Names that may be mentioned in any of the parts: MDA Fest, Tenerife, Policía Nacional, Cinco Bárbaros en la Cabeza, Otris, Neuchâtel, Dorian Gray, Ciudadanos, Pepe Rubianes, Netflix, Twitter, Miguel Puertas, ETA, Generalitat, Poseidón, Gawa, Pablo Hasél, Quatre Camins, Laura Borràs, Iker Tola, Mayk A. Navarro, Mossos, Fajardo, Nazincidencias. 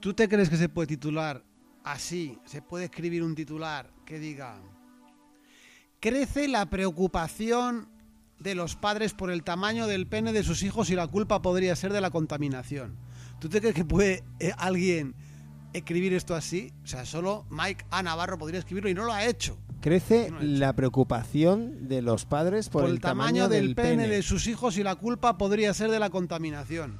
¿Tú te crees que se puede titular así? ¿Se puede escribir un titular que diga: crece la preocupación de los padres por el tamaño del pene de sus hijos y la culpa podría ser de la contaminación? ¿Tú te crees que puede alguien escribir esto así? O sea, solo Mayk A. Navarro podría escribirlo y no lo ha hecho. Crece la preocupación de los padres por el tamaño del pene de sus hijos y la culpa podría ser de la contaminación.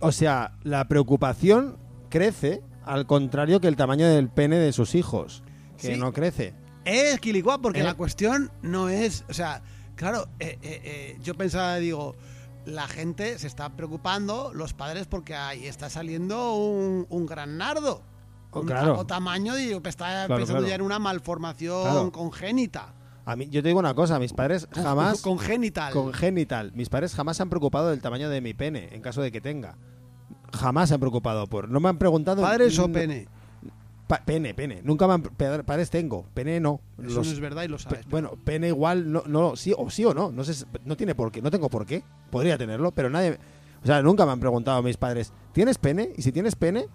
O sea, la preocupación crece, al contrario que el tamaño del pene de sus hijos, que sí, no crece. Es quilicua, porque la cuestión no es... O sea, claro, yo pensaba, digo, la gente se está preocupando, los padres, porque ahí está saliendo un gran nardo. Oh, claro. Un tamaño, y está empezando ya en una malformación congénita. A mí, yo te digo una cosa, mis padres jamás... Congénital. Mis padres jamás se han preocupado del tamaño de mi pene, en caso de que tenga. Jamás se han preocupado por... No me han preguntado... ¿Padres o pene? Pene. Nunca me han... Padres tengo. Pene no. Eso no es verdad y lo sabes. Bueno, pene igual... No, sí o no. No sé, no tiene por qué. No tengo por qué. Podría tenerlo, pero nadie... O sea, nunca me han preguntado mis padres, ¿tienes pene? Y si tienes pene,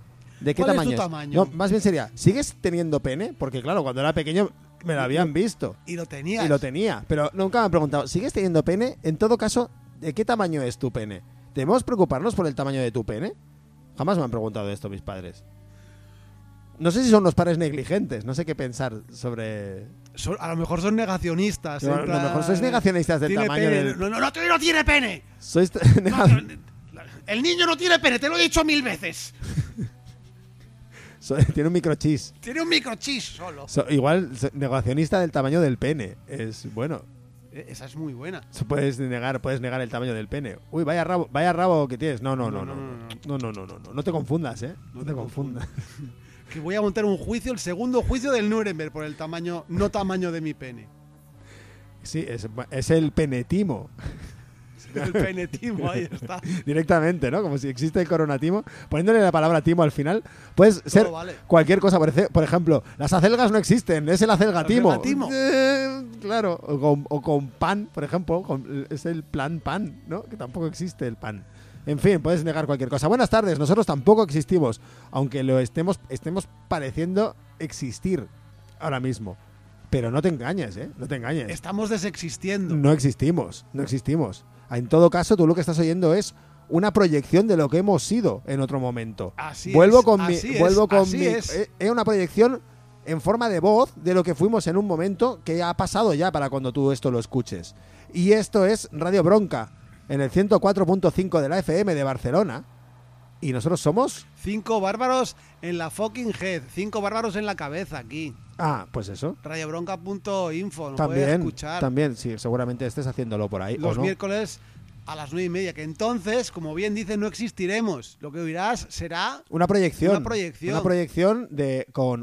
¿de qué tamaño es? ¿Cuál es tu tamaño? No, más bien sería, ¿sigues teniendo pene? Porque claro, cuando era pequeño me lo habían visto. Y lo tenías. Y lo tenía. Pero nunca me han preguntado, ¿sigues teniendo pene? En todo caso, ¿de qué tamaño es tu pene? ¿Debemos preocuparnos por el tamaño de tu pene? Jamás me han preguntado esto mis padres. No sé si son los padres negligentes, no sé qué pensar sobre... A lo mejor son negacionistas. No, a lo mejor sois negacionistas del tamaño del... No tiene pene. Sois... El niño no tiene pene, te lo he dicho 1000 veces. Tiene un microchis. Tiene un microchis solo. Igual, negacionista del tamaño del pene. Es bueno. Esa es muy buena. Puedes negar el tamaño del pene. Uy, vaya rabo que tienes. No. No te confundas, ¿eh? No te confundas. Que voy a montar un juicio, el segundo juicio del Nuremberg, por el tamaño de mi pene. Sí, es el penetimo. El penetimo, ahí está. Directamente, ¿no? Como si existe el coronatimo. Poniéndole la palabra timo al final, puedes ser cualquier cosa. Por ejemplo, las acelgas no existen, es el acelgatimo. Claro, o con pan, por ejemplo, es el plan pan, ¿no? Que tampoco existe el pan. En fin, puedes negar cualquier cosa. Buenas tardes, nosotros tampoco existimos, aunque lo estemos pareciendo existir ahora mismo. Pero no te engañes, ¿eh? No te engañes. Estamos desexistiendo. No existimos. En todo caso, tú lo que estás oyendo es una proyección de lo que hemos sido en otro momento. Es una proyección en forma de voz de lo que fuimos en un momento que ha pasado ya para cuando tú esto lo escuches. Y esto es Radio Bronca, en el 104.5 de la FM de Barcelona. Y nosotros somos... 5 bárbaros en la fucking head. 5 bárbaros en la cabeza aquí. Ah, pues eso. Radiobronca.info. No puedes escuchar. También, sí, seguramente estés haciéndolo por ahí. Los miércoles a las 9:30. Que entonces, como bien dices, no existiremos. Lo que oirás será... Una proyección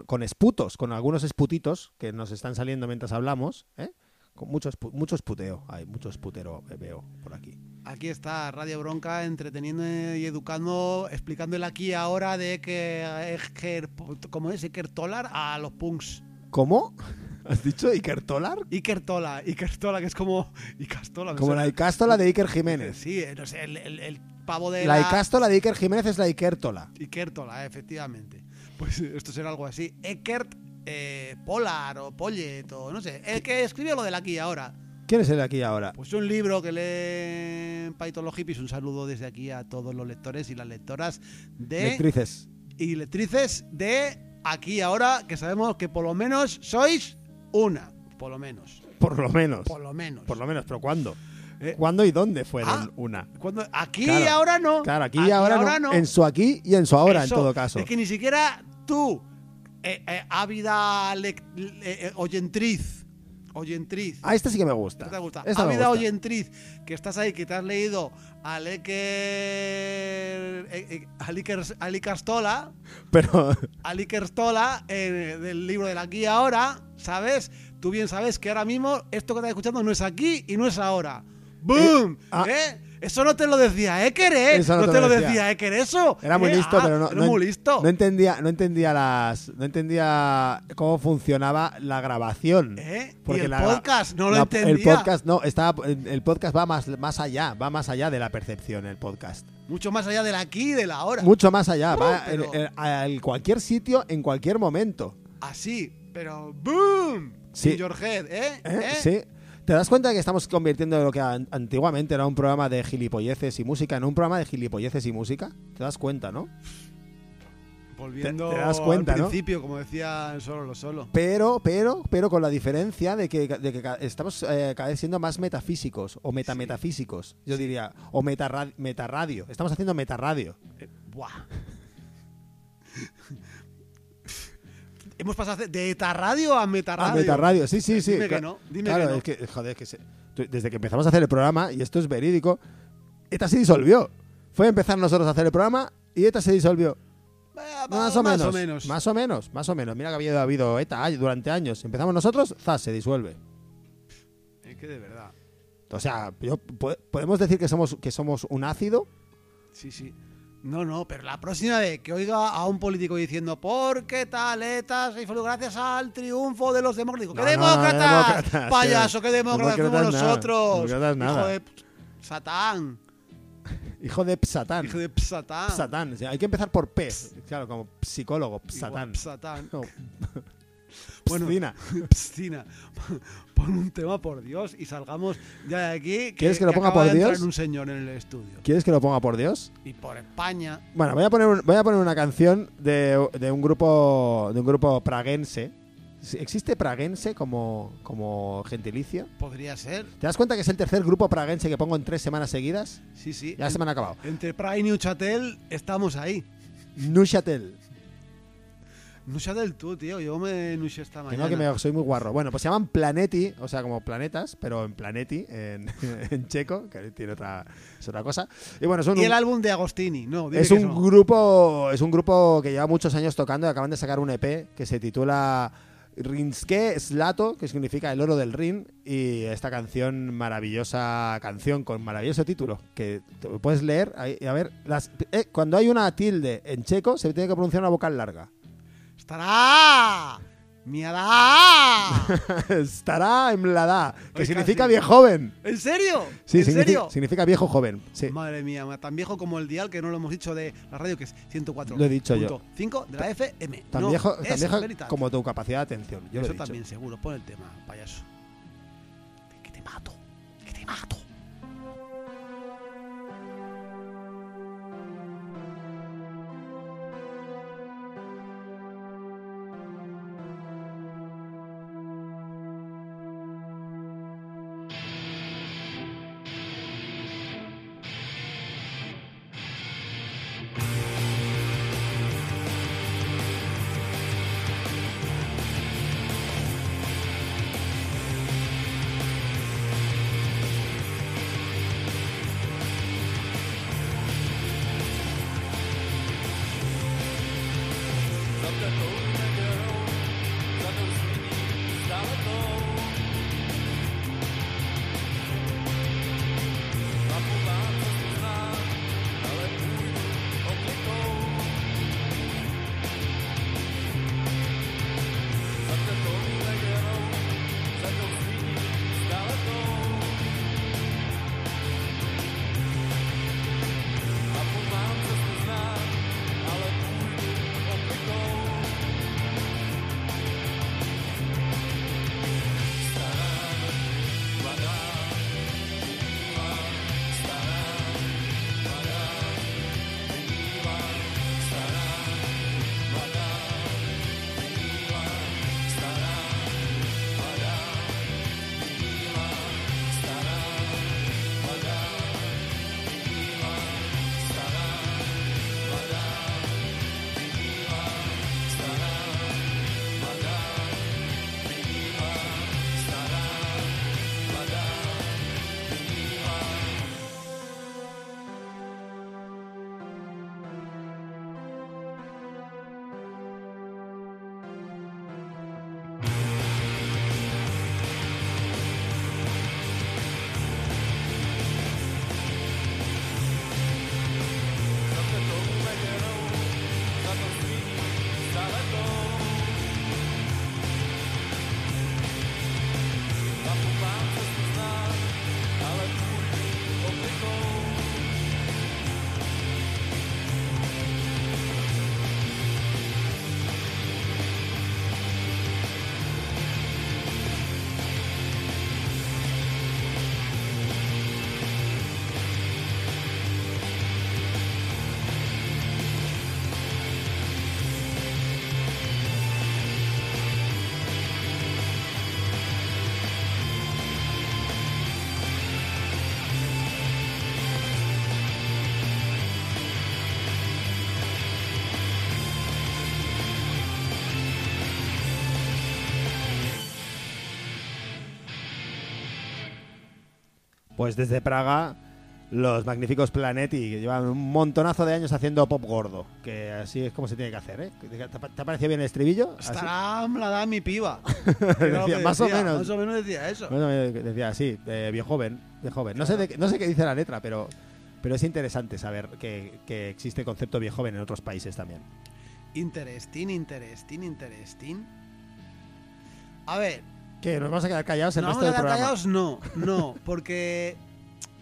con esputos, con algunos esputitos que nos están saliendo mientras hablamos, ¿eh? Con mucho esputeo. Hay mucho esputero, veo por aquí. Aquí está Radio Bronca entreteniendo y educando, explicando el aquí ahora de que... ¿Cómo es? Iker Tola a los punks. ¿Cómo? ¿Has dicho Iker Tola? Iker Tola, que es como Icastola. Como la Icastola de Iker Jiménez. Sí, no sé, el pavo de la... La Icastola de Iker Jiménez es la Iker Tola. Iker Tola, efectivamente. Pues esto será algo así. Iker Polar o Pollet o no sé. El que escribió lo del aquí y ahora. ¿Quién es el de aquí y ahora? Pues un libro que leen Python los hippies. Un saludo desde aquí a todos los lectores y las lectoras de... Lectrices. Y lectrices de... Aquí ahora, que sabemos que por lo menos sois una, por lo menos. Por lo menos. Por lo menos. Por lo menos, pero ¿cuándo? ¿Cuándo y dónde fueron una? ¿Cuándo? Aquí claro, y ahora no. Claro, aquí y ahora no. En su aquí y en su ahora, eso, en todo caso. Es que ni siquiera tú, ávida oyentriz. Oyentriz. Ah, esta sí que me gusta. Esta te gusta. Esta ávida me gusta. Oyentriz, que estás ahí, que te has leído a Alíker Tola, pero Alíker Tola del libro de la guía ahora, ¿sabes? Tú bien sabes que ahora mismo esto que estás escuchando no es aquí y no es ahora. ¡Boom! Eso no te lo decía Iker, ¿eh? Eso no, no te lo decía Iker, eso. Era muy listo, pero no. Era muy listo. No entendía cómo funcionaba la grabación. Porque el podcast no lo entendía. El podcast no estaba. El podcast va más allá, de la percepción. El podcast. Mucho más allá del aquí y del ahora. Mucho más allá. Va al cualquier sitio, en cualquier momento. Así, pero boom. Sí. Georgette, sí. ¿Te das cuenta de que estamos convirtiendo de lo que antiguamente era un programa de gilipolleces y música en un programa de gilipolleces y música? ¿Te das cuenta, no? Volviendo ¿Te das cuenta, al principio, ¿no? Como decía solo. Pero con la diferencia de que estamos cada vez siendo más metafísicos o metametafísicos, yo diría, o metarradio. Estamos haciendo metarradio. ¡Buah! Hemos pasado de ETA radio a metarradio. A metarradio, sí. Dime que no. Claro, es que, joder, desde que empezamos a hacer el programa, y esto es verídico, ETA se disolvió. Fue empezar nosotros a hacer el programa y ETA se disolvió. Más o menos. Mira que ha habido ETA durante años. Empezamos nosotros, ¡zas!, se disuelve. Es que de verdad. O sea, ¿podemos decir que somos un ácido? Sí. No, pero la próxima vez que oiga a un político diciendo porque tal ETA se disolvió gracias al triunfo de los demócratas. ¡Qué demócratas! ¡Payaso, qué demócratas somos nosotros! ¡Hijo de Satán! ¡Hijo de Satán! Satán. O sea, hay que empezar por P. Claro, como psicólogo, Satán. Satán. No. Piscina. Bueno, piscina. Pon un tema, por Dios, y salgamos ya de aquí. ¿Quieres que lo ponga por Dios? Un señor en el estudio. ¿Quieres que lo ponga por Dios? Y por España. Bueno, voy a poner una canción de un grupo praguense. ¿Existe praguense como gentilicio? Podría ser. ¿Te das cuenta que es el tercer grupo praguense que pongo en 3 semanas seguidas? Sí. Ya se me han acabado. Entre Praga y Neuchâtel estamos ahí. Neuchâtel. No sé del tú, tío. Yo me nuché esta mañana. Soy muy guarro. Bueno, pues se llaman Planety, o sea, como planetas, pero en Planety, en checo, que tiene es otra cosa. Y bueno, son el álbum de Agostini, ¿no? Es un grupo que lleva muchos años tocando y acaban de sacar un EP que se titula Rinské Slato, que significa el oro del Rin, y esta canción, maravillosa canción con maravilloso título, que puedes leer. A ver, cuando hay una tilde en checo, se tiene que pronunciar una vocal larga. Estará, miada, estará en mladá, que significa viejo joven. ¿En serio? Sí, significa viejo joven. Sí. Madre mía, tan viejo como el dial que no lo hemos dicho de la radio, que es 104. Lo he dicho yo. 5 de la FM. Tan viejo como tu capacidad de atención. Eso también seguro. Pon el tema, payaso. Que te mato. Pues desde Praga, los magníficos Planety, que llevan un montonazo de años haciendo pop gordo, que así es como se tiene que hacer, ¿eh? ¿Te ha parecido bien el estribillo? Está la da mi piba. Decía, más o menos decía eso. Decía así, viejoven. No sé qué dice la letra, pero es interesante saber que existe el concepto viejoven en otros países también. Interesting. A ver. ¿Qué? ¿Nos vamos a quedar callados el resto del programa? No, porque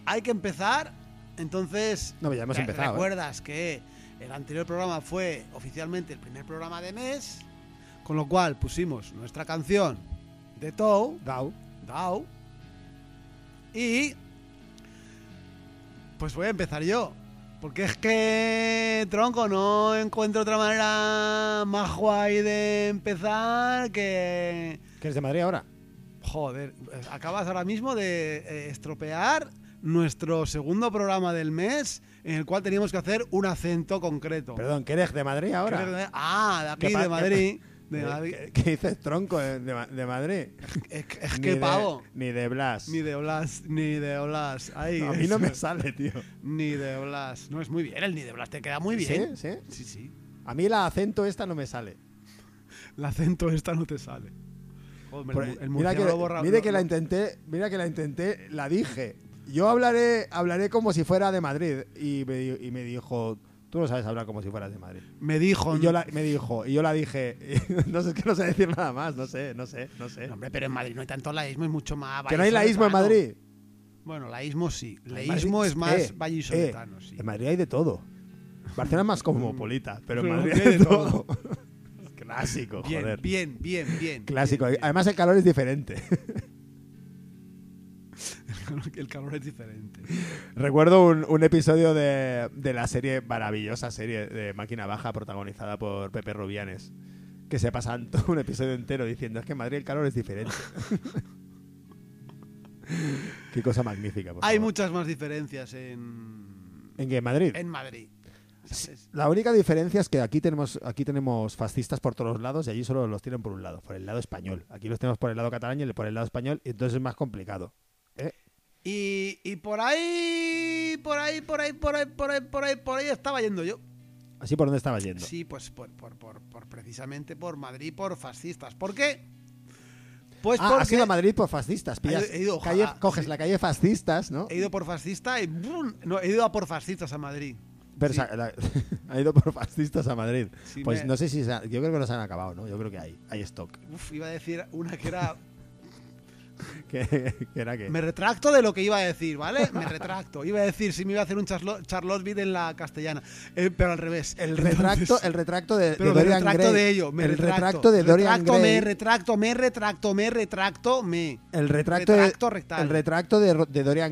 hay que empezar. Entonces, no, ya hemos empezado. Recuerdas que el anterior programa fue oficialmente el primer programa de mes, con lo cual pusimos nuestra canción de Dau. Y pues voy a empezar yo, porque es que, tronco, no encuentro otra manera más guay de empezar que... ¿Que eres de Madrid ahora? Joder, acabas ahora mismo de estropear nuestro segundo programa del mes, en el cual teníamos que hacer un acento concreto. Perdón, ¿que eres de Madrid ahora? Ah, de aquí, de Madrid. ¿Qué dices, tronco, de Madrid? Es que pavo. Ni de Blas. Ay, no, a mí no me sale, tío. Ni de Blas. No, es muy bien el ni de Blas. Te queda muy bien. Sí. A mí la acento esta no me sale. La acento esta no te sale. Joder, el mira que la intenté, la dije. Yo hablaré como si fuera de Madrid. Y me dijo... Tú no sabes hablar como si fueras de Madrid. Me dijo, y yo la dije. No sé, es que no sé decir nada más, no sé. No, hombre, pero en Madrid no hay tanto laísmo, es mucho más... ¿Que no hay laísmo en Madrid? Bueno, laísmo sí. Laísmo es más vallisoletano, sí. En Madrid hay de todo. Barcelona es más cosmopolita, pero en Madrid hay de todo. Clásico, bien, joder. Bien. Clásico. Bien. Además el calor es diferente. El calor es diferente. Recuerdo un episodio de la serie, maravillosa serie de Máquina Baja, protagonizada por Pepe Rubianes, que se pasan todo un episodio entero diciendo: es que en Madrid el calor es diferente. Qué cosa magnífica. Hay muchas más diferencias en... ¿En qué? ¿En Madrid? En Madrid. La única diferencia es que aquí tenemos fascistas por todos lados y allí solo los tienen por un lado, por el lado español. Aquí los tenemos por el lado catalán y por el lado español, y entonces es más complicado. Y por ahí estaba yendo yo. ¿Así por dónde estaba yendo? Sí, pues por precisamente por Madrid por fascistas. ¿Por qué? Pues porque has ido a Madrid por fascistas. Pillas, he ido, calle, ojalá, coges sí. La calle fascistas, ¿no? He ido por fascista y ¡brum! No, he ido a por fascistas a Madrid. Pero sí. Ha ido por fascistas a Madrid. Sí, pues no sé si... Yo creo que no se han acabado, ¿no? Yo creo que hay stock. Uf, iba a decir una que era... ¿Qué era qué? Me retracto de lo que iba a decir, ¿vale? Me retracto. Iba a decir si me iba a hacer un Charlottesville en la castellana, pero al revés. El retracto de Dorian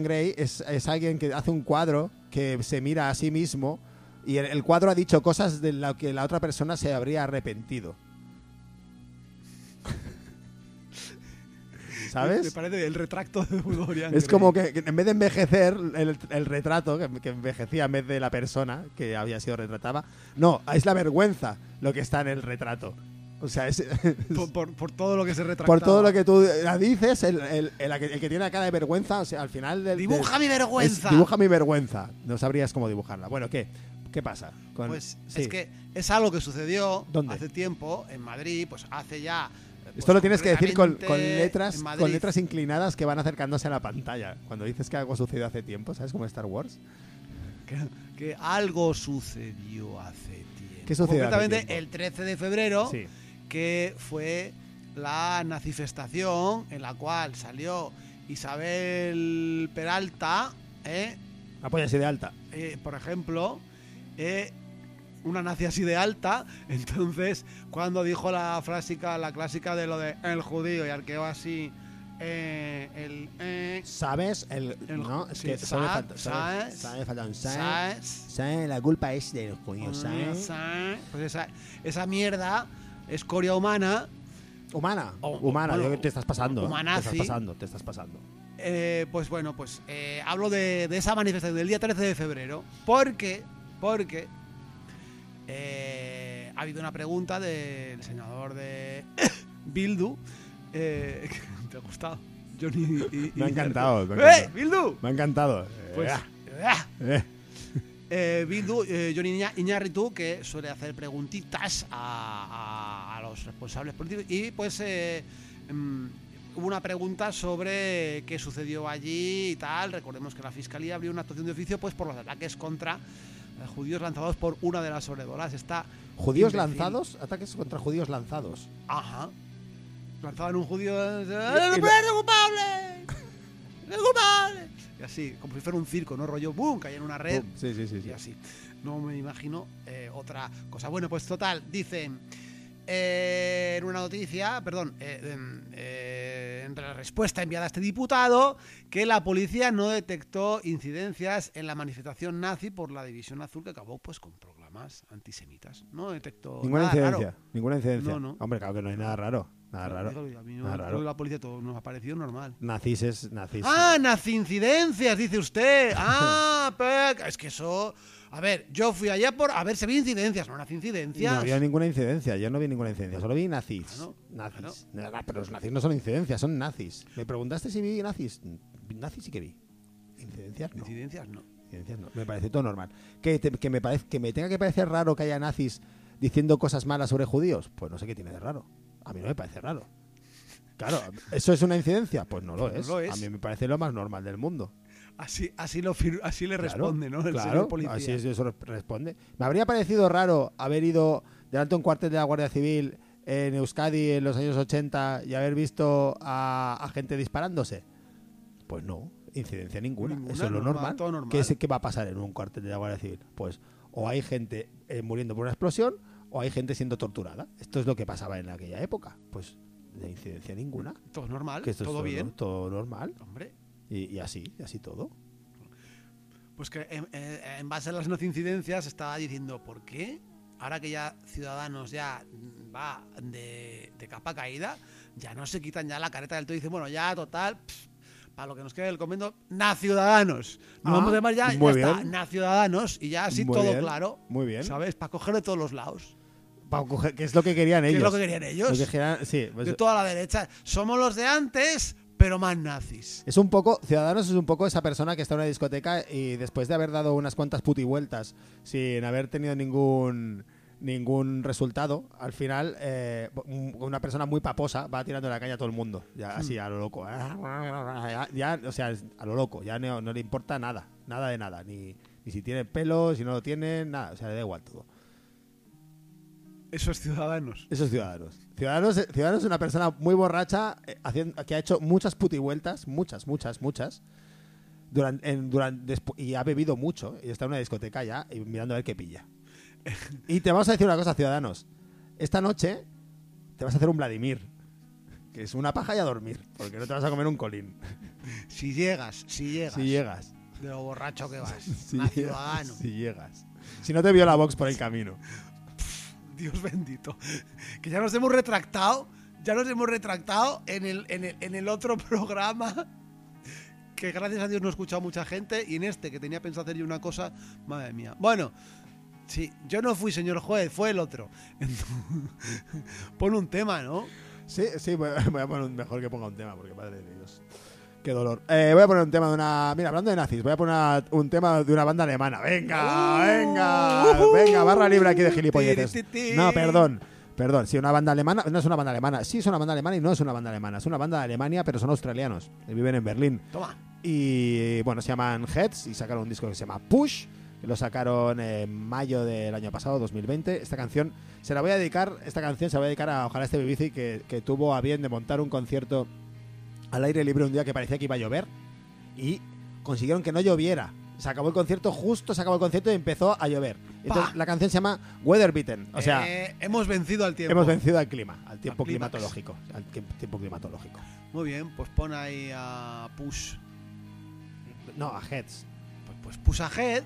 Gray es alguien que hace un cuadro que se mira a sí mismo y el cuadro ha dicho cosas de las que la otra persona se habría arrepentido. ¿Sabes? Me parece el retracto de Dorian Gray. Es como que en vez de envejecer el retrato, que envejecía en vez de la persona que había sido retratada, no, es la vergüenza lo que está en el retrato. O sea, es... Por todo lo que se retrata. Por todo lo que tú dices, el que tiene la cara de vergüenza, o sea, al final... ¡Dibuja mi vergüenza! Dibuja mi vergüenza. No sabrías cómo dibujarla. Bueno, ¿Qué pasa? Pues sí. Es que es algo que sucedió... ¿Dónde? Hace tiempo, en Madrid, pues hace ya... Pues esto lo tienes que decir con letras inclinadas que van acercándose a la pantalla. Cuando dices que algo sucedió hace tiempo, ¿sabes? Como Star Wars. Que algo sucedió hace tiempo. ¿Qué sucedió concretamente hace tiempo? El 13 de febrero, sí. Que fue la nazifestación en la cual salió Isabel Peralta. Apóyase de alta. Por ejemplo... una nazi así de alta, entonces cuando dijo la clásica de lo de el judío y arqueó así ¿sabes? ¿Sabes? La culpa es del judío, ¿sabes? Pues esa mierda es coria humana. Humana, te estás pasando. Te estás pasando. Pues bueno, hablo de esa manifestación del día 13 de febrero porque ha habido una pregunta del senador de Bildu. ¿Te ha gustado? Johnny y me ha encantado. ¡Bildu! Me ha encantado. Pues, Bildu, Johnny Iñárritu, que suele hacer preguntitas a los responsables políticos. Y pues hubo una pregunta sobre qué sucedió allí y tal. Recordemos que la Fiscalía abrió una actuación de oficio pues por los ataques contra judíos lanzados por una de las sobredoras. Está ¿judíos imbécil. Lanzados? Ataques contra judíos lanzados. Ajá. Lanzaban un judío... ¡Culpable! Y así, como si fuera un circo, ¿no? Rollo, ¡bum! Caía en una red. Sí, sí, sí. Y así. No me imagino otra cosa. Bueno, pues total, dicen... en una noticia, perdón, entre la respuesta enviada a este diputado, que la policía no detectó incidencias en la manifestación nazi por la División Azul, que acabó pues con programas antisemitas. No detectó ninguna incidencia, raro. Ninguna incidencia. No, no. Hombre, claro que no hay nada raro. Nada raro. A mí no, nada raro. La policía todo nos ha parecido normal. Nazis es nazis. ¡Ah, nazincidencias! Dice usted. ¡Ah! Es que eso... A ver, yo fui allá por... A ver, se vi incidencias, no nazincidencias. No había ninguna incidencia, yo no vi ninguna incidencia, solo vi nazis. Claro, nazis. Claro. No, pero los nazis no son incidencias, son nazis. Me preguntaste si vi nazis. Nazis sí que vi. Incidencias no. Incidencias no. Incidencias no. Me parece todo normal. Que me tenga que parecer raro que haya nazis diciendo cosas malas sobre judíos, pues no sé qué tiene de raro. A mí no me parece raro. Claro, ¿eso es una incidencia? Pues no lo es. No lo es. A mí me parece lo más normal del mundo. Así le responde, claro, ¿no? El claro, señor policía. Así es, eso responde. Me habría parecido raro haber ido delante de un cuartel de la Guardia Civil en Euskadi en los años 80 y haber visto a gente disparándose. Pues no, incidencia ninguna. Eso es lo normal. Normal. ¿Qué va a pasar en un cuartel de la Guardia Civil? Pues o hay gente muriendo por una explosión o hay gente siendo torturada. Esto es lo que pasaba en aquella época. Pues de incidencia ninguna. Todo normal, que esto todo es bien. Todo normal. Hombre. Y así todo. Pues que en base a las nazincidencias estaba diciendo, ¿por qué? Ahora que ya Ciudadanos ya va de capa caída, ya no se quitan ya la careta del todo y dicen, bueno, ya total, para lo que nos quede del comento, ¡na Ciudadanos! No vamos a llamar ya está, ¡na Ciudadanos! Y ya así muy todo bien, claro, muy bien, ¿sabes? Para coger de todos los lados. Para coger, que es lo que querían ellos. ¿Qué es lo que querían ellos? Sí, pues, de toda la derecha. Somos los de antes... pero más nazis. Es un poco, Ciudadanos es un poco esa persona que está en una discoteca y después de haber dado unas cuantas putivueltas sin haber tenido ningún resultado, al final una persona muy paposa va tirando la caña a todo el mundo, ya, así a lo loco. Ya, o sea, a lo loco, ya no le importa nada de nada, ni si tiene pelo, si no lo tiene, nada, o sea, le da igual todo. Eso es Ciudadanos. Ciudadanos es una persona muy borracha que ha hecho muchas putivueltas, muchas, y ha bebido mucho y está en una discoteca ya y mirando a ver qué pilla. Y te vamos a decir una cosa, Ciudadanos. Esta noche te vas a hacer un Vladimir, que es una paja y a dormir, porque no te vas a comer un colín. Si llegas. De lo borracho que vas. Si llegas. Si no te vio la Vox por el camino. Dios bendito, que ya nos hemos retractado en el otro programa, que gracias a Dios no he escuchado mucha gente, y en este, que tenía pensado hacer yo una cosa, madre mía. Bueno, sí, yo no fui, señor juez, fue el otro. Pon un tema, ¿no? Sí, voy a poner mejor que ponga un tema, porque madre de Dios, qué dolor. Voy a poner un tema de una... Mira, hablando de nazis, voy a poner un tema de una banda alemana. Venga, barra libre aquí de gilipolletes. No, perdón. Sí, una banda alemana. No es una banda alemana. Sí, es una banda alemana y no es una banda alemana. Es una banda de Alemania, pero son australianos. Viven en Berlín. Toma. Y, bueno, se llaman Heads y sacaron un disco que se llama Push. Lo sacaron en mayo del año pasado, 2020. Esta canción se la voy a dedicar a Ojalá Este Bibici, que tuvo a bien de montar un concierto al aire libre un día que parecía que iba a llover y consiguieron que no lloviera. Se acabó el concierto y empezó a llover. Entonces, la canción se llama Weather Beaten, o sea, hemos vencido al tiempo. Hemos vencido al clima, al tiempo climatológico. Muy bien, pues pon ahí a Push. No, a Heads. Pues Push a Heads.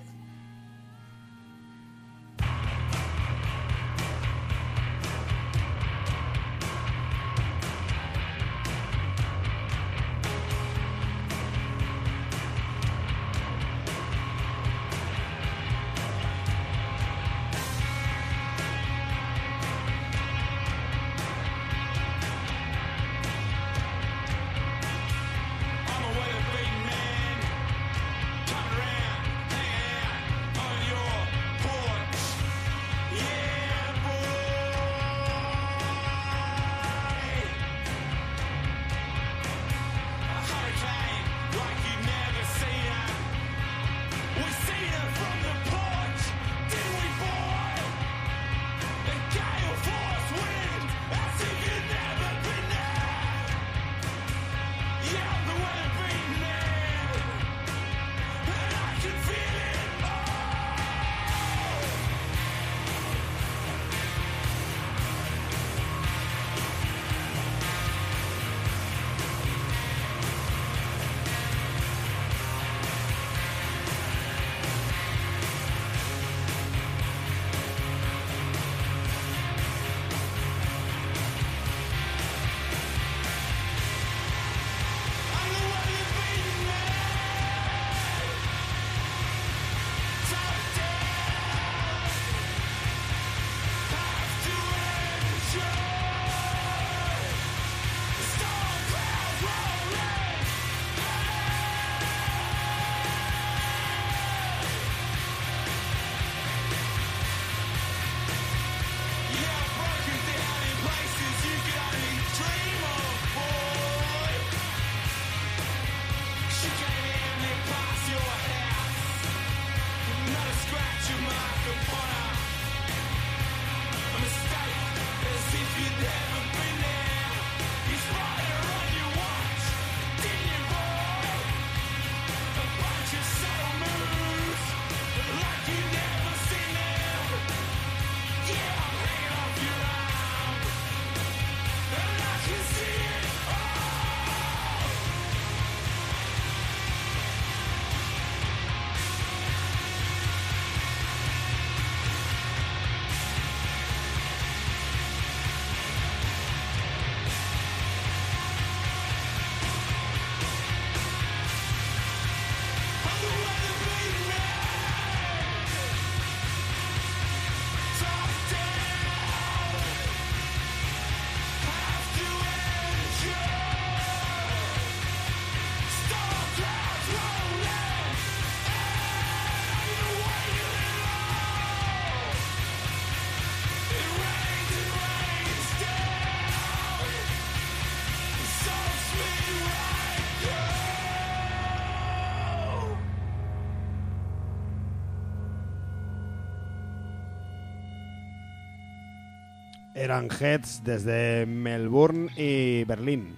eran Heads desde Melbourne y Berlín.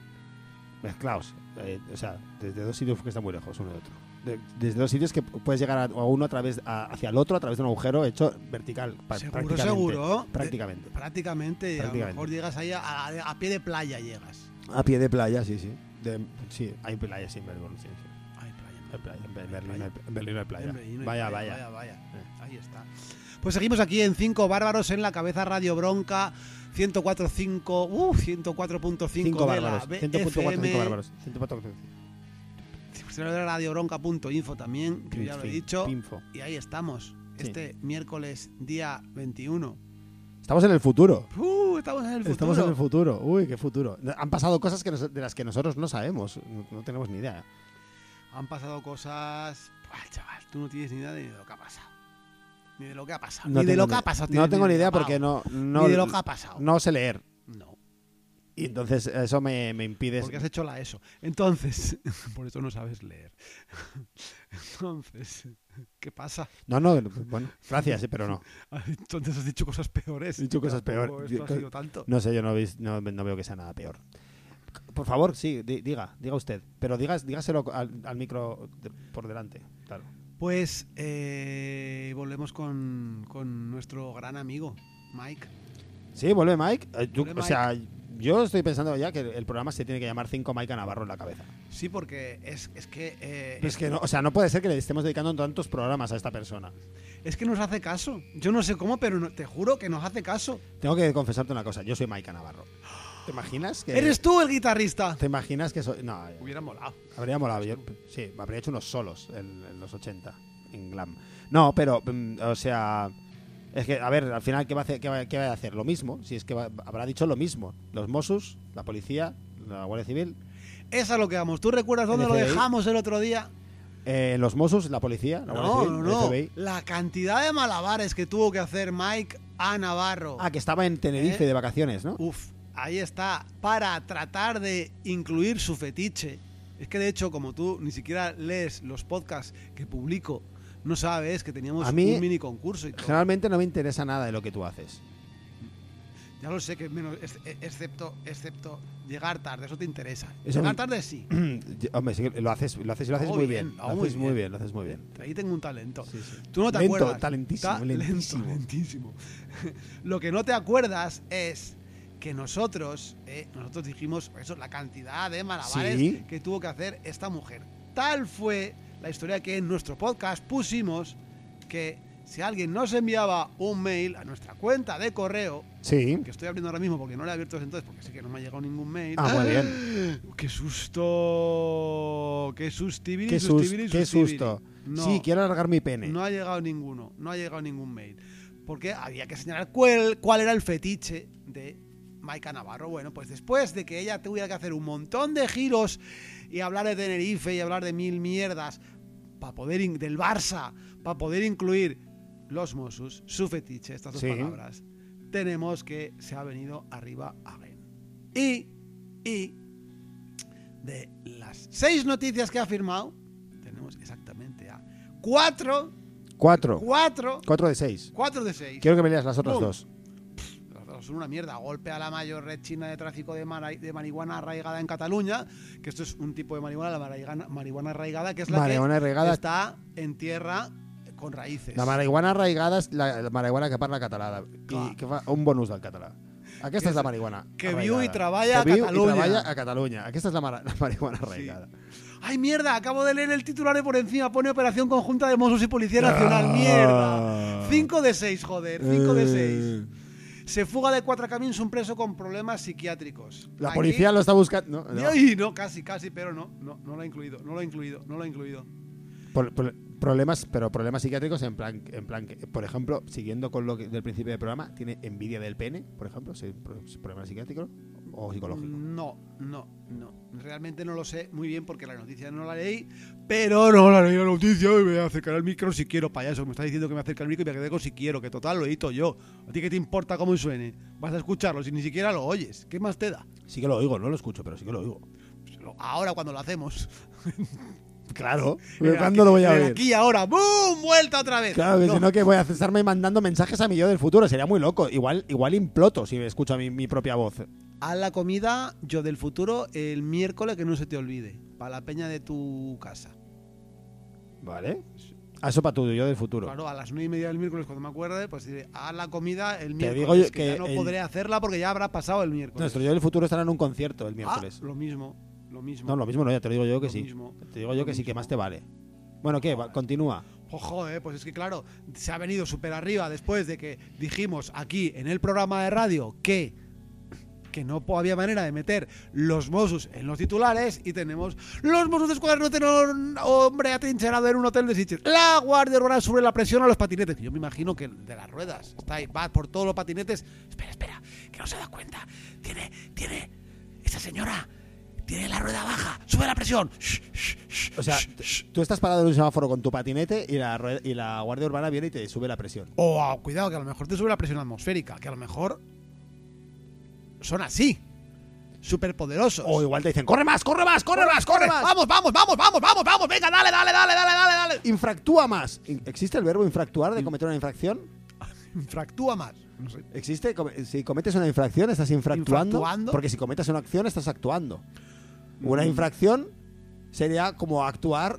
Mezclados. O sea, desde dos sitios que están muy lejos uno de otro. Desde dos sitios que puedes llegar a uno a través hacia el otro a través de un agujero hecho vertical. Prácticamente. A lo mejor llegas ahí a pie de playa llegas. A pie de playa, sí, sí. Sí, hay playa en Melbourne, sí. En Berlín hay playa. Vaya. Ahí está. Pues seguimos aquí en Cinco Bárbaros en la Cabeza, Radio Bronca, 104.5 de la BFM. 104.5 de radiobronca.info también, que ya lo he dicho. Y ahí estamos, este miércoles día 21. Estamos en el futuro. Estamos en el futuro. Uy, qué futuro. Han pasado cosas que de las que nosotros no sabemos, no tenemos ni idea. Han pasado cosas... Ay, chaval, tú no tienes ni idea de lo que ha pasado. Ni de lo que ha pasado. No ni de lo que ha pasado. No tengo ni idea porque no... Ni de lo que ha pasado. No sé leer. No. Y entonces eso me impide... Porque has hecho la ESO. Entonces... Por eso no sabes leer. Entonces... ¿Qué pasa? No, bueno, gracias, pero no. Entonces has dicho cosas peores. He dicho cosas peores. Esto ha sido tanto. No sé, yo no veo que sea nada peor. Por favor, sí, diga usted. Pero dígaselo al micro por delante, claro. Pues volvemos con nuestro gran amigo, Mayk. Sí, vuelve Mayk. O sea, yo estoy pensando ya que el programa se tiene que llamar 5 Mayk A. Navarro en la Cabeza. Sí, porque es que... es que no, o sea, no puede ser que le estemos dedicando tantos programas a esta persona. Es que nos hace caso. Yo no sé cómo, pero te juro que nos hace caso. Tengo que confesarte una cosa. Yo soy Mayk A. Navarro. ¿Te imaginas que...? ¡Eres tú el guitarrista! ¿Te imaginas que...? No, hubiera molado. Habría molado. Sí, me habría hecho unos solos en los 80, en glam. No, pero, o sea... Es que, a ver, al final, ¿qué va a hacer? Lo mismo, si es que habrá dicho lo mismo. Los Mossos, la policía, la Guardia Civil... Esa es lo que vamos. ¿Tú recuerdas dónde lo dejamos el otro día? Los Mossos, la policía, la Guardia Civil, el FBI. La cantidad de malabares que tuvo que hacer Mayk A. Navarro. Ah, que estaba en Tenerife de vacaciones, ¿no? Uf. Ahí está, para tratar de incluir su fetiche. Es que de hecho, como tú ni siquiera lees los podcasts que publico, no sabes que teníamos un mini concurso y todo. Generalmente no me interesa nada de lo que tú haces. Ya lo sé, que menos, excepto llegar tarde, eso te interesa. Llegar tarde sí. Hombre, sí, lo haces muy bien. Lo haces muy bien. Ahí tengo un talento. Sí. Tú no te acuerdas. Talentísimo. Lo que no te acuerdas es... que nosotros dijimos eso, la cantidad de malabares que tuvo que hacer esta mujer. Tal fue la historia que en nuestro podcast pusimos que si alguien nos enviaba un mail a nuestra cuenta de correo, que estoy abriendo ahora mismo porque no la he abierto desde entonces, porque sí que no me ha llegado ningún mail. Ah, muy bien. ¡Qué susto! ¡Qué susto! No, sí, quiero alargar mi pene. No ha llegado ningún mail. Porque había que señalar cuál era el fetiche de Mayk A. Navarro. Bueno, pues después de que ella tuviera que hacer un montón de giros y hablar de Tenerife y hablar de mil mierdas del Barça, para poder incluir los Mossos, su fetiche, estas dos palabras, tenemos que se ha venido arriba again. Y de las 6 noticias que ha firmado, tenemos exactamente a 4 de 6. 4 de 6. Quiero que me leas las otras dos. Son una mierda. Golpe a la mayor red china de tráfico de marihuana arraigada en Cataluña, que esto es un tipo de marihuana, la marihuana arraigada, que es la que está en tierra con raíces. La marihuana arraigada es la marihuana que parla catalana. Clar. I que fa un bonus del català. Aquesta és la marihuana que viu i treballa a Cataluña. Aquesta és la marihuana arraigada. Sí. ¡Ay, mierda! Acabo de leer el titular de por encima. Pone operación conjunta de Mossos y Policía Nacional. ¡Mierda! 5 de 6, joder. 5 de 6. Se fuga de Quatre Camins un preso con problemas psiquiátricos. La policía lo está buscando. No, casi, pero no lo ha incluido. Problemas psiquiátricos en plan que, por ejemplo, siguiendo con lo que del principio del programa, tiene envidia del pene, por ejemplo, ¿es problema psiquiátrico o psicológico? No. Realmente no lo sé muy bien porque la noticia no la leí, pero no la leí la noticia y me voy a acercar al micro si quiero, payaso. Me está diciendo que me acerque al micro y me quedé con si quiero, que total lo edito yo. ¿A ti qué te importa cómo suene? Vas a escucharlo si ni siquiera lo oyes. ¿Qué más te da? Sí que lo oigo, no lo escucho, pero sí que lo oigo. Ahora cuando lo hacemos... Claro, ¿cuándo lo voy a ver? Aquí ahora, ¡boom! ¡Vuelta otra vez! Claro, que no. Sino que voy a estarme mandando mensajes a mi yo del futuro. Sería muy loco. Igual imploto si escucho a mi propia voz. Haz la comida, yo del futuro, el miércoles, que no se te olvide. Para la peña de tu casa. Vale. A eso para tu yo del futuro. Claro, a las 9:30 del miércoles, cuando me acuerde, pues diré, haz la comida el miércoles. Te digo yo que ya no podré hacerla porque ya habrá pasado el miércoles. Nuestro yo del futuro estará en un concierto el miércoles. Ah, lo mismo. Lo mismo. No, lo mismo no, ya te lo digo yo que sí. Te digo yo que sí, que más te vale. Bueno, ¿qué? Vale. Continúa. Ojo, pues es que claro, se ha venido súper arriba después de que dijimos aquí en el programa de radio que no había manera de meter los Mossos en los titulares y tenemos los Mossos descuartizaron hombre atrincherado en un hotel de Sitges. La Guardia Urbana sobre la presión a los patinetes. Yo me imagino que de las ruedas. Está ahí, va por todos los patinetes. Espera, que no se da cuenta. Tiene esa señora. Tiene la rueda baja, sube la presión. O sea, tú estás parado en un semáforo con tu patinete y la Guardia Urbana viene y te sube la presión. Oh, cuidado, que a lo mejor te sube la presión atmosférica, que a lo mejor son así, superpoderosos. O igual te dicen, corre más. Vamos, venga, dale. Infractúa más. ¿Existe el verbo infractuar de cometer una infracción? Infractúa más. No sé. ¿Existe? Si cometes una infracción, estás infractuando. Porque si cometes una acción, estás actuando. Una infracción sería como actuar,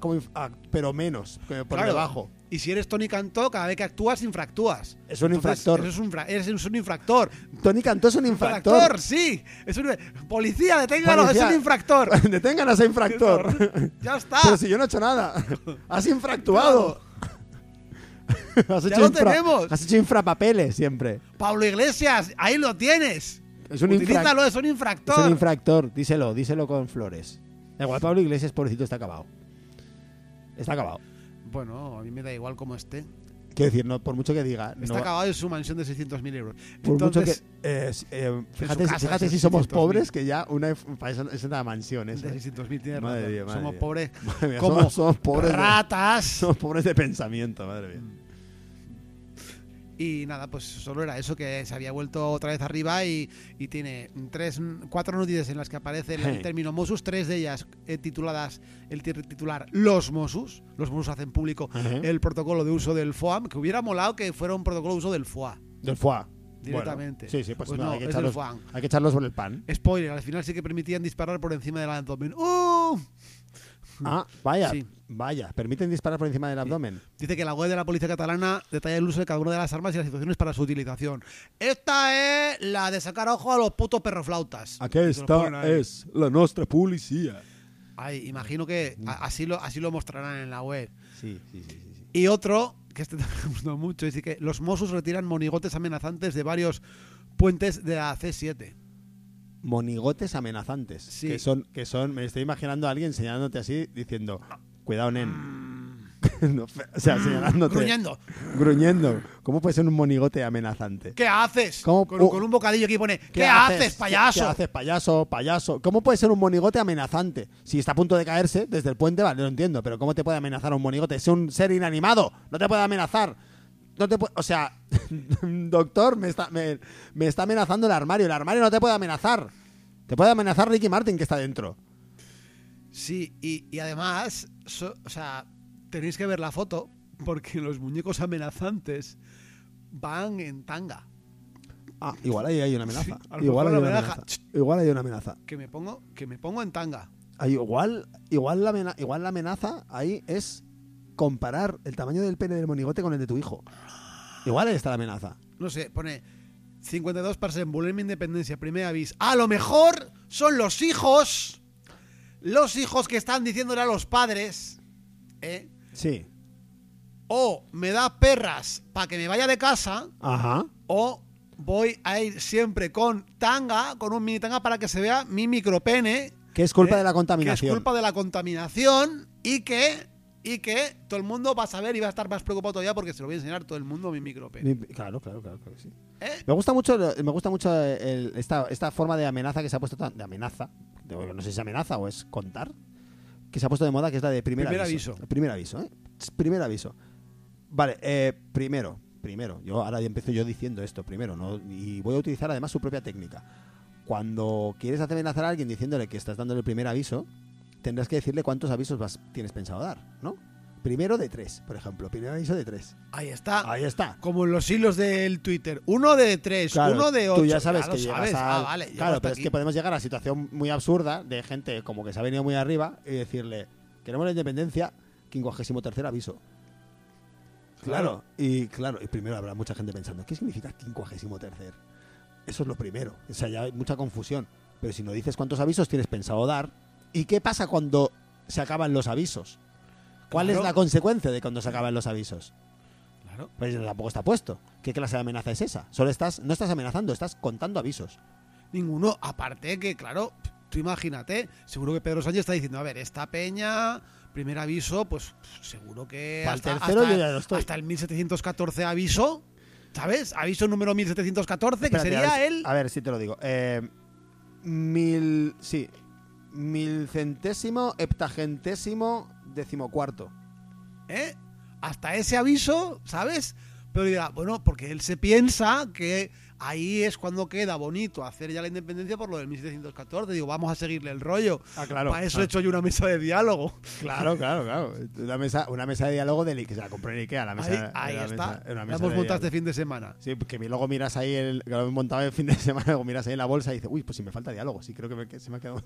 pero menos, por debajo. Y si eres Toni Cantó, cada vez que actúas, infractúas. Es un infractor. Eres un infractor. Toni Cantó es un infractor. Infractor, sí. Policía, deténganos, es un infractor. Deténganos a infractor. Ya está. Pero si yo no he hecho nada. Has infractuado. Tenemos. Has hecho infrapapeles siempre. Pablo Iglesias, ahí lo tienes. Utilízalo, es un infractor. Es un infractor, díselo con flores. Igual Pablo Iglesias, pobrecito, está acabado. Está acabado. Bueno, a mí me da igual cómo esté. Quiero decir, no, por mucho que diga. Está acabado en su mansión de 600.000 euros. Entonces, por mucho que. Fíjate si somos pobres, que ya es una mansión esa. De 600.000 tiene razón. Somos pobres. Como somos pobres. Ratas. Somos pobres de pensamiento, madre mía. Y nada, pues solo era eso, que se había vuelto otra vez arriba y tiene 4 noticias en las que aparece el término Mossos, 3 de ellas tituladas, el titular Los Mossos. Los Mossos hacen público el protocolo de uso del FOAM, que hubiera molado que fuera un protocolo de uso del FOA. Del FOA. Directamente. Bueno, sí, pues no, hay que echarlos por el pan. Spoiler, al final sí que permitían disparar por encima del abdomen. Ah, vaya, sí. Vaya, permiten disparar por encima del abdomen. Dice que la web de la policía catalana detalla el uso de cada una de las armas y las situaciones para su utilización. Esta es la de sacar ojo a los putos perroflautas. Aquí está, es la nuestra policía. Ay, imagino que así lo mostrarán en la web. Sí. Y otro, que este también me gustó mucho, dice que los Mossos retiran monigotes amenazantes de varios puentes de la C7. Monigotes amenazantes, sí. que son, me estoy imaginando a alguien señalándote así, diciendo, cuidado, nen. No, o sea, señalándote. Gruñendo. ¿Cómo puede ser un monigote amenazante? ¿Qué haces? Con un bocadillo que pone, ¿qué haces, payaso? ¿Qué haces, payaso? ¿Cómo puede ser un monigote amenazante? Si está a punto de caerse desde el puente, vale, lo entiendo, pero ¿cómo te puede amenazar un monigote? Es un ser inanimado, no te puede amenazar. No te puede, o sea, doctor, me está amenazando el armario. El armario no te puede amenazar. Te puede amenazar Ricky Martin, que está dentro. Sí, y además, o sea, tenéis que ver la foto, porque los muñecos amenazantes van en tanga. Ah, igual ahí hay una amenaza. Sí, igual hay una amenaza. Que me pongo en tanga. Ay, igual la amenaza ahí es comparar el tamaño del pene del monigote con el de tu hijo. Igual ahí está la amenaza. No sé, pone 52 para envolver mi independencia, primer aviso. A lo mejor son los hijos que están diciéndole a los padres, ¿eh? Sí. O me da perras para que me vaya de casa, ajá, o voy a ir siempre con tanga, con un mini tanga para que se vea mi micropene. Que es culpa de la contaminación. Que es culpa de la contaminación y que todo el mundo va a saber y va a estar más preocupado todavía porque se lo voy a enseñar todo el mundo mi micropene. Claro que sí. ¿Eh? Me gusta mucho esta forma de amenaza que se ha puesto tan... De amenaza. No sé si es amenaza o es contar. Que se ha puesto de moda, que es la de primer aviso. Primer aviso, ¿eh? Primer aviso. Vale, primero. Yo ahora empiezo yo diciendo esto primero, ¿no? Y voy a utilizar además su propia técnica. Cuando quieres hacer amenazar a alguien diciéndole que estás dándole el primer aviso... tendrás que decirle cuántos avisos tienes pensado dar, ¿no? Primero de 3, por ejemplo. Primer aviso de 3. Ahí está. Ahí está. Como en los hilos del Twitter. 1 de 3, claro, 1 de 8. Tú ya sabes que llegas a... vale, claro, pero es que podemos llegar a situación muy absurda de gente como que se ha venido muy arriba y decirle, queremos la independencia, 53º aviso. Claro. Y primero habrá mucha gente pensando, ¿qué significa 53º? Eso es lo primero. O sea, ya hay mucha confusión. Pero si no dices cuántos avisos tienes pensado dar, ¿y qué pasa cuando se acaban los avisos? ¿Cuál es la consecuencia de cuando se acaban los avisos? Claro. Pues tampoco está puesto. ¿Qué clase de amenaza es esa? Solo no estás amenazando, estás contando avisos. Ninguno. Aparte que, claro, tú imagínate, seguro que Pedro Sánchez está diciendo, a ver, esta peña, primer aviso, pues seguro que hasta el 1714 aviso, ¿sabes? Aviso número 1714, espérate, que sería a ver si te lo digo. 1100º, 1100º, 1100º, 14º. Hasta ese aviso, ¿sabes? Pero dirá, bueno, porque él se piensa que ahí es cuando queda bonito hacer ya la independencia por lo del 1714. Digo, vamos a seguirle el rollo. Ah, claro. Para eso he hecho yo una mesa de diálogo. Claro, claro, claro. Una mesa de diálogo del que se la compré en Ikea. La mesa, ahí está. La hemos montado este fin de semana. Sí, porque luego miras ahí, que lo hemos montado el fin de semana, luego miras ahí la bolsa y dices, uy, pues si me falta diálogo. Sí, creo que se me ha quedado.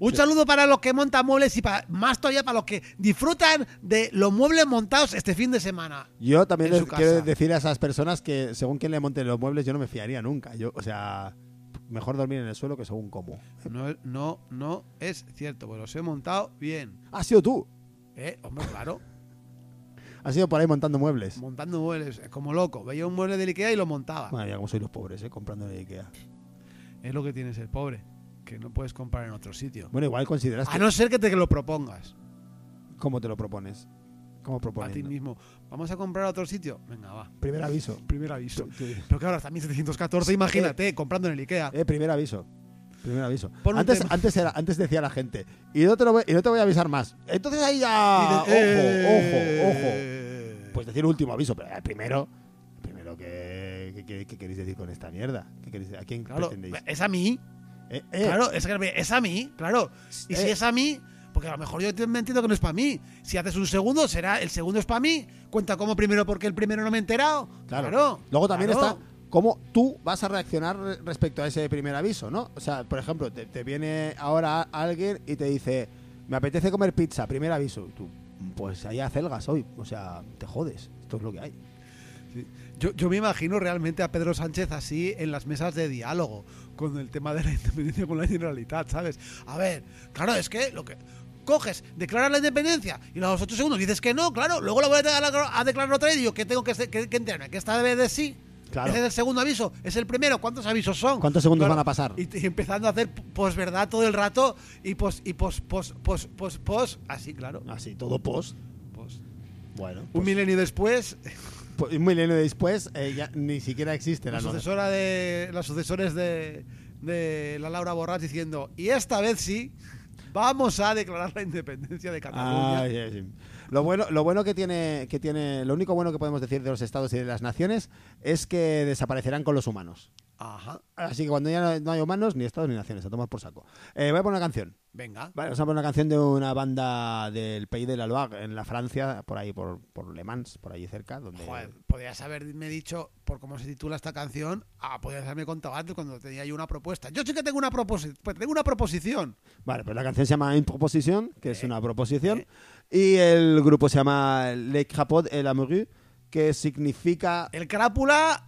Un saludo para los que montan muebles y más todavía para los que disfrutan de los muebles montados este fin de semana. Yo también les quiero decir a esas personas que según quien le monte los muebles, yo no me fiaría nunca. Mejor dormir en el suelo que según cómo. No es cierto, pues los he montado bien. ¿Has sido tú? Hombre, claro. Has ido por ahí montando muebles. Montando muebles, como loco. Veía un mueble de Ikea y lo montaba. Madre mía, como sois los pobres, comprando en Ikea. Es lo que tienes el pobre, que no puedes comprar en otro sitio. Bueno, igual consideras a no ser que te lo propongas. ¿Cómo te lo propones? A ti mismo. ¿Vamos a comprar a otro sitio? Venga, va. Primer aviso. Pero que ahora está 1714, imagínate, comprando en el Ikea. Primer aviso. Antes decía la gente, y no te voy a avisar más. Entonces ahí ya... Ojo. Pues decir último aviso, pero primero ¿qué queréis decir con esta mierda? ¿A quién pretendéis? Es a mí. Claro, es a mí, claro. Y si es a mí... Porque a lo mejor yo me entiendo que no es para mí. Si haces un segundo, será el segundo es para mí. Cuenta como primero porque el primero no me he enterado. Claro. Luego también está cómo tú vas a reaccionar respecto a ese primer aviso, ¿no? O sea, por ejemplo, te viene ahora alguien y te dice, me apetece comer pizza, primer aviso. Y tú, pues ahí acelgas hoy. O sea, te jodes. Esto es lo que hay. Sí. Yo me imagino realmente a Pedro Sánchez así en las mesas de diálogo con el tema de la independencia con la Generalitat, ¿sabes? A ver, claro, es que lo que coges, declaras la independencia y a los 8 segundos dices que no, claro, luego la voy a declarar otra vez y digo que tengo que enterarme, que esta vez de sí. Claro. Ese es el segundo aviso, es el primero. ¿Cuántos avisos son? ¿Cuántos segundos van a pasar? Y empezando a hacer posverdad todo el rato y pos, así, claro. Así, todo pos. Bueno. Pues. Un milenio después, ya ni siquiera existe la sucesora de las sucesores de la Laura Borràs diciendo, y esta vez sí, vamos a declarar la independencia de Cataluña. Ah, sí. Lo bueno que tiene, lo único bueno que podemos decir de los estados y de las naciones es que desaparecerán con los humanos. Ajá. Así que cuando ya no hay humanos, ni estados ni naciones, a tomar por saco. Voy a poner una canción. Venga. Vale, vamos a poner una canción de una banda del Pays de la Loire, en la Francia, por ahí, por Le Mans, por allí cerca. Donde... Joder, podrías haberme dicho, por cómo se titula esta canción, podrías haberme contado antes cuando tenía yo una propuesta. Yo sí que tengo una proposición. Vale, pues la canción se llama Une Proposition, que es una proposición, y el grupo se llama Le Crapaud et la Morue, que significa... El crápula...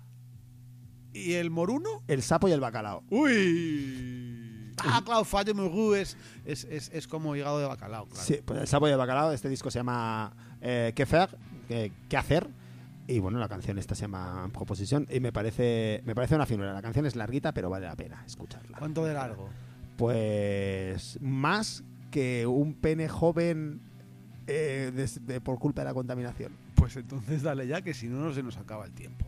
¿Y el moruno? El sapo y el bacalao. ¡Uy! Ah, claro, fallo morú es como hígado de bacalao. Claro. Sí, pues el sapo y el bacalao. Este disco se llama ¿Qué hacer? Y bueno, la canción esta se llama Proposición. Y me parece una finura. La canción es larguita, pero vale la pena escucharla. ¿Cuánto de largo? Pues más que un pene joven por culpa de la contaminación. Pues entonces dale ya, que si no, no se nos acaba el tiempo.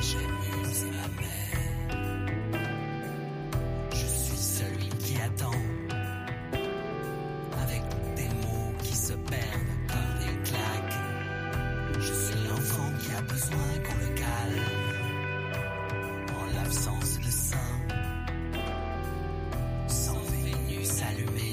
Sans Vénus allumée,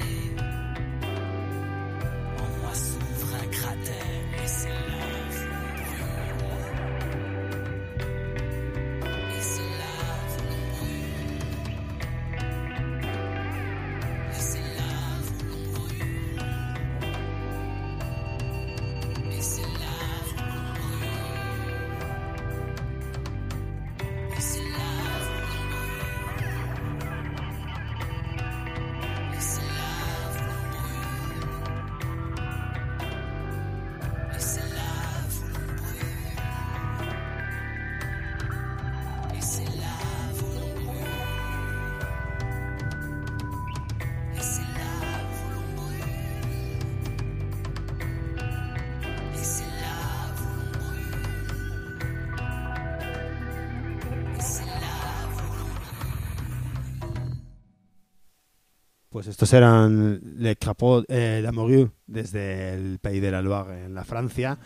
Pues estos eran Le Crapaud et la Morue desde el Pays de la Loire en la Francia,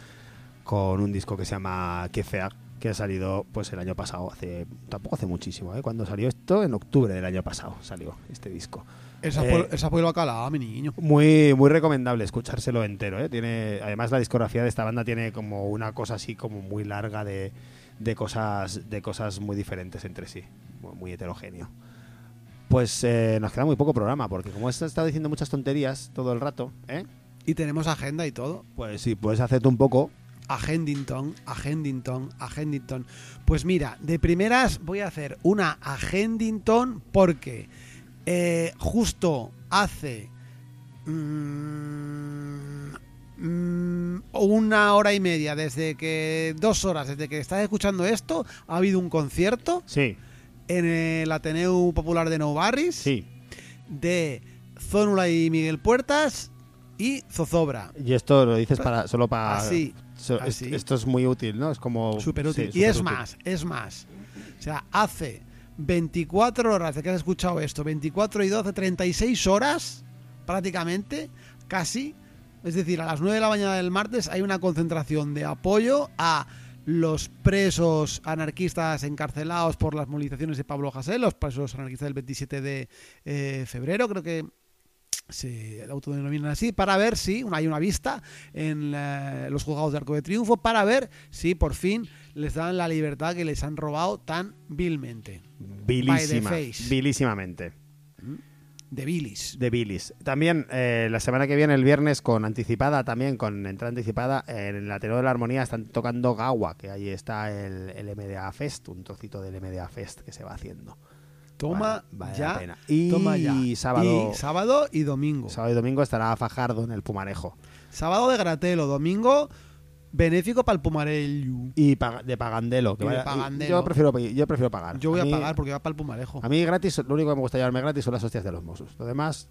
con un disco que se llama Que Faire, que ha salido pues el año pasado, tampoco hace muchísimo, ¿eh? Cuando salió esto, en octubre del año pasado salió este disco. Esa fue lo acalada, mi niño. Muy, muy recomendable escuchárselo entero, ¿eh? Tiene, además la discografía de esta banda tiene como una cosa así como muy larga de cosas muy diferentes entre sí, muy heterogéneo. Pues nos queda muy poco programa, porque como has estado diciendo muchas tonterías todo el rato, ¿eh? Y tenemos agenda y todo. Pues sí, puedes hacerte un poco... Agendington. Pues mira, de primeras voy a hacer una agendington porque justo hace una hora y media, dos horas desde que estás escuchando esto, ha habido un concierto, sí, en el Ateneu Popular de Nou Barris, sí, de Zónula y Miguel Puertas y Zozobra. Y esto lo dices solo para... Así. Esto es muy útil, ¿no? Es como... súper útil. Sí, y es más. O sea, hace 24 horas de que has escuchado esto, 24 y 12, 36 horas prácticamente, casi. Es decir, a las 9 de la mañana del martes hay una concentración de apoyo a los presos anarquistas encarcelados por las movilizaciones de Pablo Hasél, los presos anarquistas del 27 de febrero, creo que... se autodenominan así, para ver si hay una vista en los juzgados de Arco de Triunfo, para ver si por fin les dan la libertad que les han robado tan vilmente. Vilísimamente. De bilis. También la semana que viene, el viernes, con entrada anticipada, en el Ateneo de la Armonía están tocando Gawa, que ahí está el MDA Fest, un trocito del MDA Fest que se va haciendo. Toma ya. Sábado y domingo. Sábado y domingo estará Fajardo en el Pumarejo. Sábado de Gratelo, domingo benéfico para el Pumarello. Y de Pagandelo. Yo prefiero pagar. Yo voy a pagar porque va para el Pumarejo. A mí gratis, lo único que me gusta llevarme gratis son las hostias de los Mossos. Por lo demás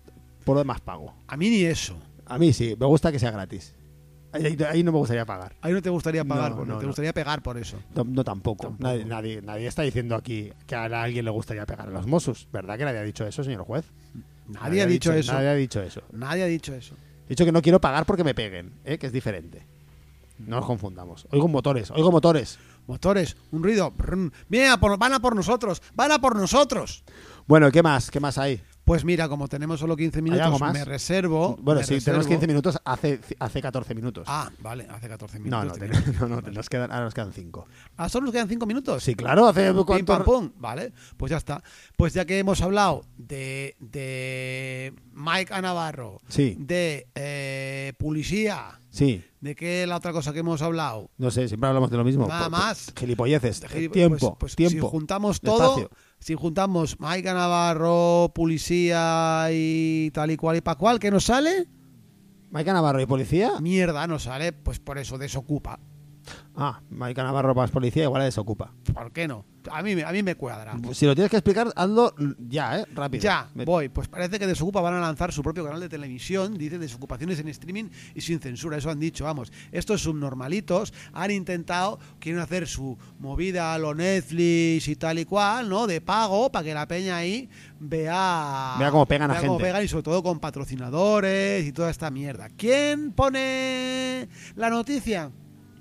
pago. A mí ni eso. A mí sí, me gusta que sea gratis. Ahí no me gustaría pagar. Ahí no te gustaría pagar, no te gustaría pegar por eso. No, tampoco. Nadie está diciendo aquí que a alguien le gustaría pegar a los Mossos. ¿Verdad que nadie ha dicho eso, señor juez? Nadie ha dicho eso. He dicho que no quiero pagar porque me peguen, que es diferente. No nos confundamos. Oigo motores. Motores, un ruido. Mira, van a por nosotros. Bueno, ¿qué más hay? Pues mira, como tenemos solo 15 minutos, tenemos 15 minutos, hace 14 minutos. Ah, vale, hace 14 minutos. Ahora nos quedan 5. ¿Ah, solo nos quedan 5 minutos? Sí, claro, hace... Pum. Vale, pues ya está. Pues ya que hemos hablado de Mayk A. Navarro, sí, de policía, sí, de qué la otra cosa que hemos hablado... No sé, siempre hablamos de lo mismo. Nada más. Gilipolleces, tiempo, tiempo. Si juntamos todo... Espacio. Si juntamos Mayk A. Navarro, policía y tal y cual y pa' cual, ¿qué nos sale? ¿Mayk A. Navarro y policía? Mierda, nos sale, pues por eso, desocupa. Ah, Mayk A. Navarro más policía igual a desocupa. ¿Por qué no? A mí me cuadra. Pues si lo tienes que explicar, hazlo ya, rápido. Pues parece que Desocupa van a lanzar su propio canal de televisión, dice desocupaciones en streaming y sin censura, eso han dicho, vamos. Estos subnormalitos han intentado, quieren hacer su movida a lo Netflix y tal y cual, ¿no? De pago, para que la peña ahí vea cómo pegan a gente. Vea cómo pegan y sobre todo con patrocinadores y toda esta mierda. ¿Quién pone la noticia?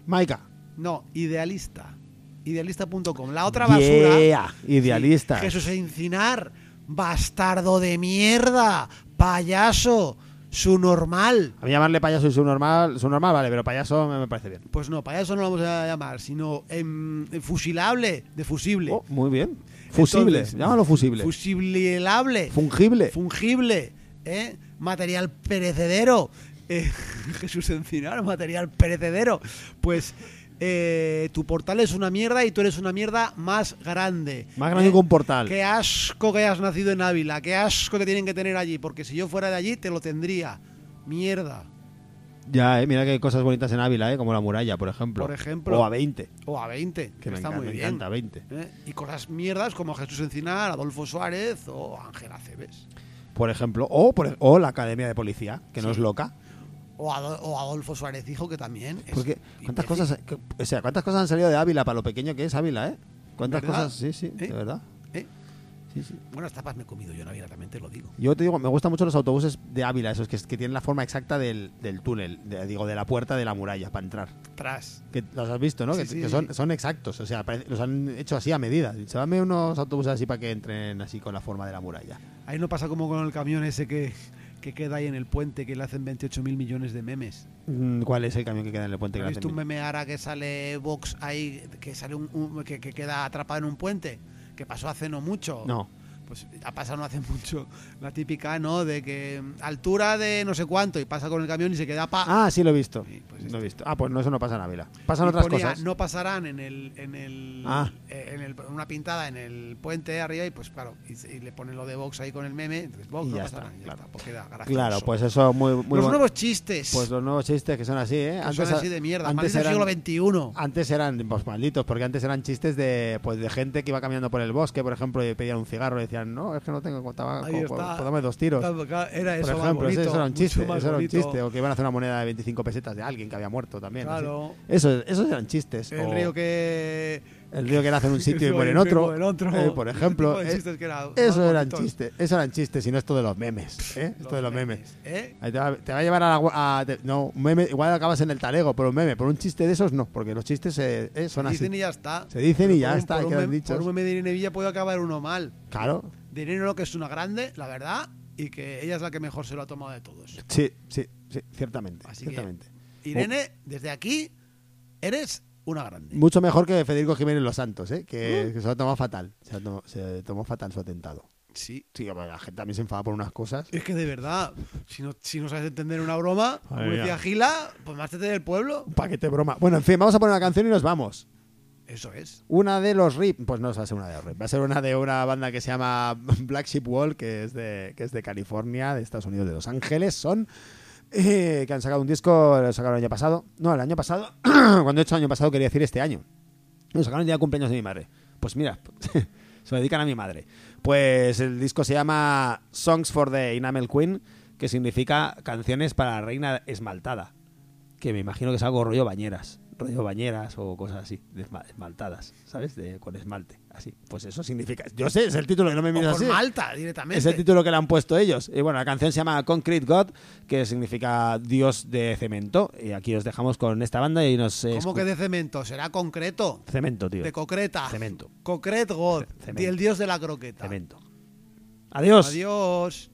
Maika. No, Idealista.com. La otra basura. Idealista. Sí, Jesús Encinar, bastardo de mierda, payaso, subnormal. A mí llamarle payaso y subnormal vale, pero payaso me parece bien. Pues no, payaso no lo vamos a llamar, sino fusilable, de fusible. Oh, muy bien. Fusible, entonces, llámalo fusible. Fusibilable. Fungible. Material perecedero. Jesús Encinar, material perecedero. Pues... tu portal es una mierda y tú eres una mierda más grande. Más grande que un portal. Qué asco que hayas nacido en Ávila. Qué asco que tienen que tener allí. Porque si yo fuera de allí, te lo tendría. Mierda. Ya, mira que hay cosas bonitas en Ávila, como la muralla, por ejemplo. O A20. Que está muy bien. Me encanta, 20. Y cosas mierdas como Jesús Encinar, Adolfo Suárez o Ángela Cebes. Por ejemplo. O la Academia de Policía, que sí, no es loca. O Adolfo Suárez dijo que también. Porque cuántas cosas han salido de Ávila para lo pequeño que es Ávila, ¿eh? Cuántas cosas, sí, de verdad. Sí, sí. Buenas tapas me he comido yo en Ávila, también te lo digo. Yo te digo, me gustan mucho los autobuses de Ávila, esos que tienen la forma exacta del túnel, de la puerta de la muralla para entrar. Tras. Que los has visto, ¿no? Sí, que son exactos, o sea, los han hecho así a medida. Se van unos autobuses así para que entren así con la forma de la muralla. Ahí no pasa como con el camión ese que queda ahí en el puente, que le hacen 28.000 millones de memes. ¿Cuál es el camión que queda en el puente? ¿Has visto un meme ahora que sale Vox ahí, que sale que queda atrapado en un puente? Que pasó hace no mucho. No. Pues ha pasado no hace mucho. La típica, ¿no? De que altura de no sé cuánto y pasa con el camión y se queda Ah, sí, lo he visto. Pues lo he visto. Ah, pues no, eso no pasa en Ávila. Pasan otras cosas. No pasarán una pintada en el puente arriba y pues claro, y le ponen lo de Vox ahí con el meme, entonces Vox y no ya pasarán. Está, claro. Pues queda gracioso. Claro, pues eso muy nuevos chistes. Pues los nuevos chistes que son así, ¿eh? Antes son así de mierda. Antes del siglo XXI. Antes eran pues malditos, porque antes eran chistes de gente que iba caminando por el bosque, por ejemplo, y pedían un cigarro y decían, no, es que no tengo tabaco, dame 2 tiros. Era eso, por ejemplo, bonito, eso era un chiste. O que iban a hacer una moneda de 25 pesetas de alguien que había muerto también. Claro. Esos eran chistes. El río que nace en un sitio y muere en otro. Por ejemplo, esos eran chistes y no esto de los memes. Esto de los memes. Te va a llevar un meme, igual acabas en el talego por un meme, por un chiste de esos no, porque los chistes son así. Se dicen y ya está. Por un meme de Irene Villa puede acabar uno mal. Claro. De Irene lo que es una grande, la verdad, y que ella es la que mejor se lo ha tomado de todos. Sí, ciertamente. Así que, Irene, desde aquí, eres una grande. Mucho mejor que Federico Jiménez Los Santos, que se lo ha tomado fatal. Se tomó fatal su atentado. Sí, la gente también se enfada por unas cosas. Es que de verdad, si no sabes entender una broma, como decía Gila, pues márchate del pueblo. Un paquete de broma. Bueno, en fin, vamos a poner una canción y nos vamos. Eso es. Una de los RIP, pues no va a ser una de los RIP, va a ser una de una banda que se llama Black Sheep Wall, que es de California, de Estados Unidos, de Los Ángeles. Que han sacado un disco, lo sacaron el año pasado. No, el año pasado, cuando he hecho el año pasado quería decir este año. Lo sacaron el día de cumpleaños de mi madre. Pues mira, se lo dedican a mi madre. Pues el disco se llama Songs for the Enamel Queen, que significa canciones para la reina esmaltada. Que me imagino que es algo rollo bañeras o cosas así, esmaltadas, ¿sabes? Con esmalte, así. Pues eso significa... Yo sé, es el título, que no me mires así. Con Malta, directamente. Es el título que le han puesto ellos. Y bueno, la canción se llama Concrete God, que significa Dios de cemento. Y aquí os dejamos con esta banda y nos... ¿Cómo que de cemento? ¿Será concreto? Cemento, tío. De concreta. Cemento. Concrete God. Cemento. Y el Dios de la croqueta. Cemento. Adiós. Adiós.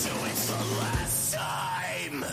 It's the last time!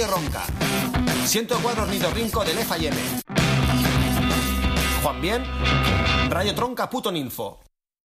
Radio Ronca. 104 Ornitorrinco del FM. Juan Bien, Radio Tronca puto Ninfo.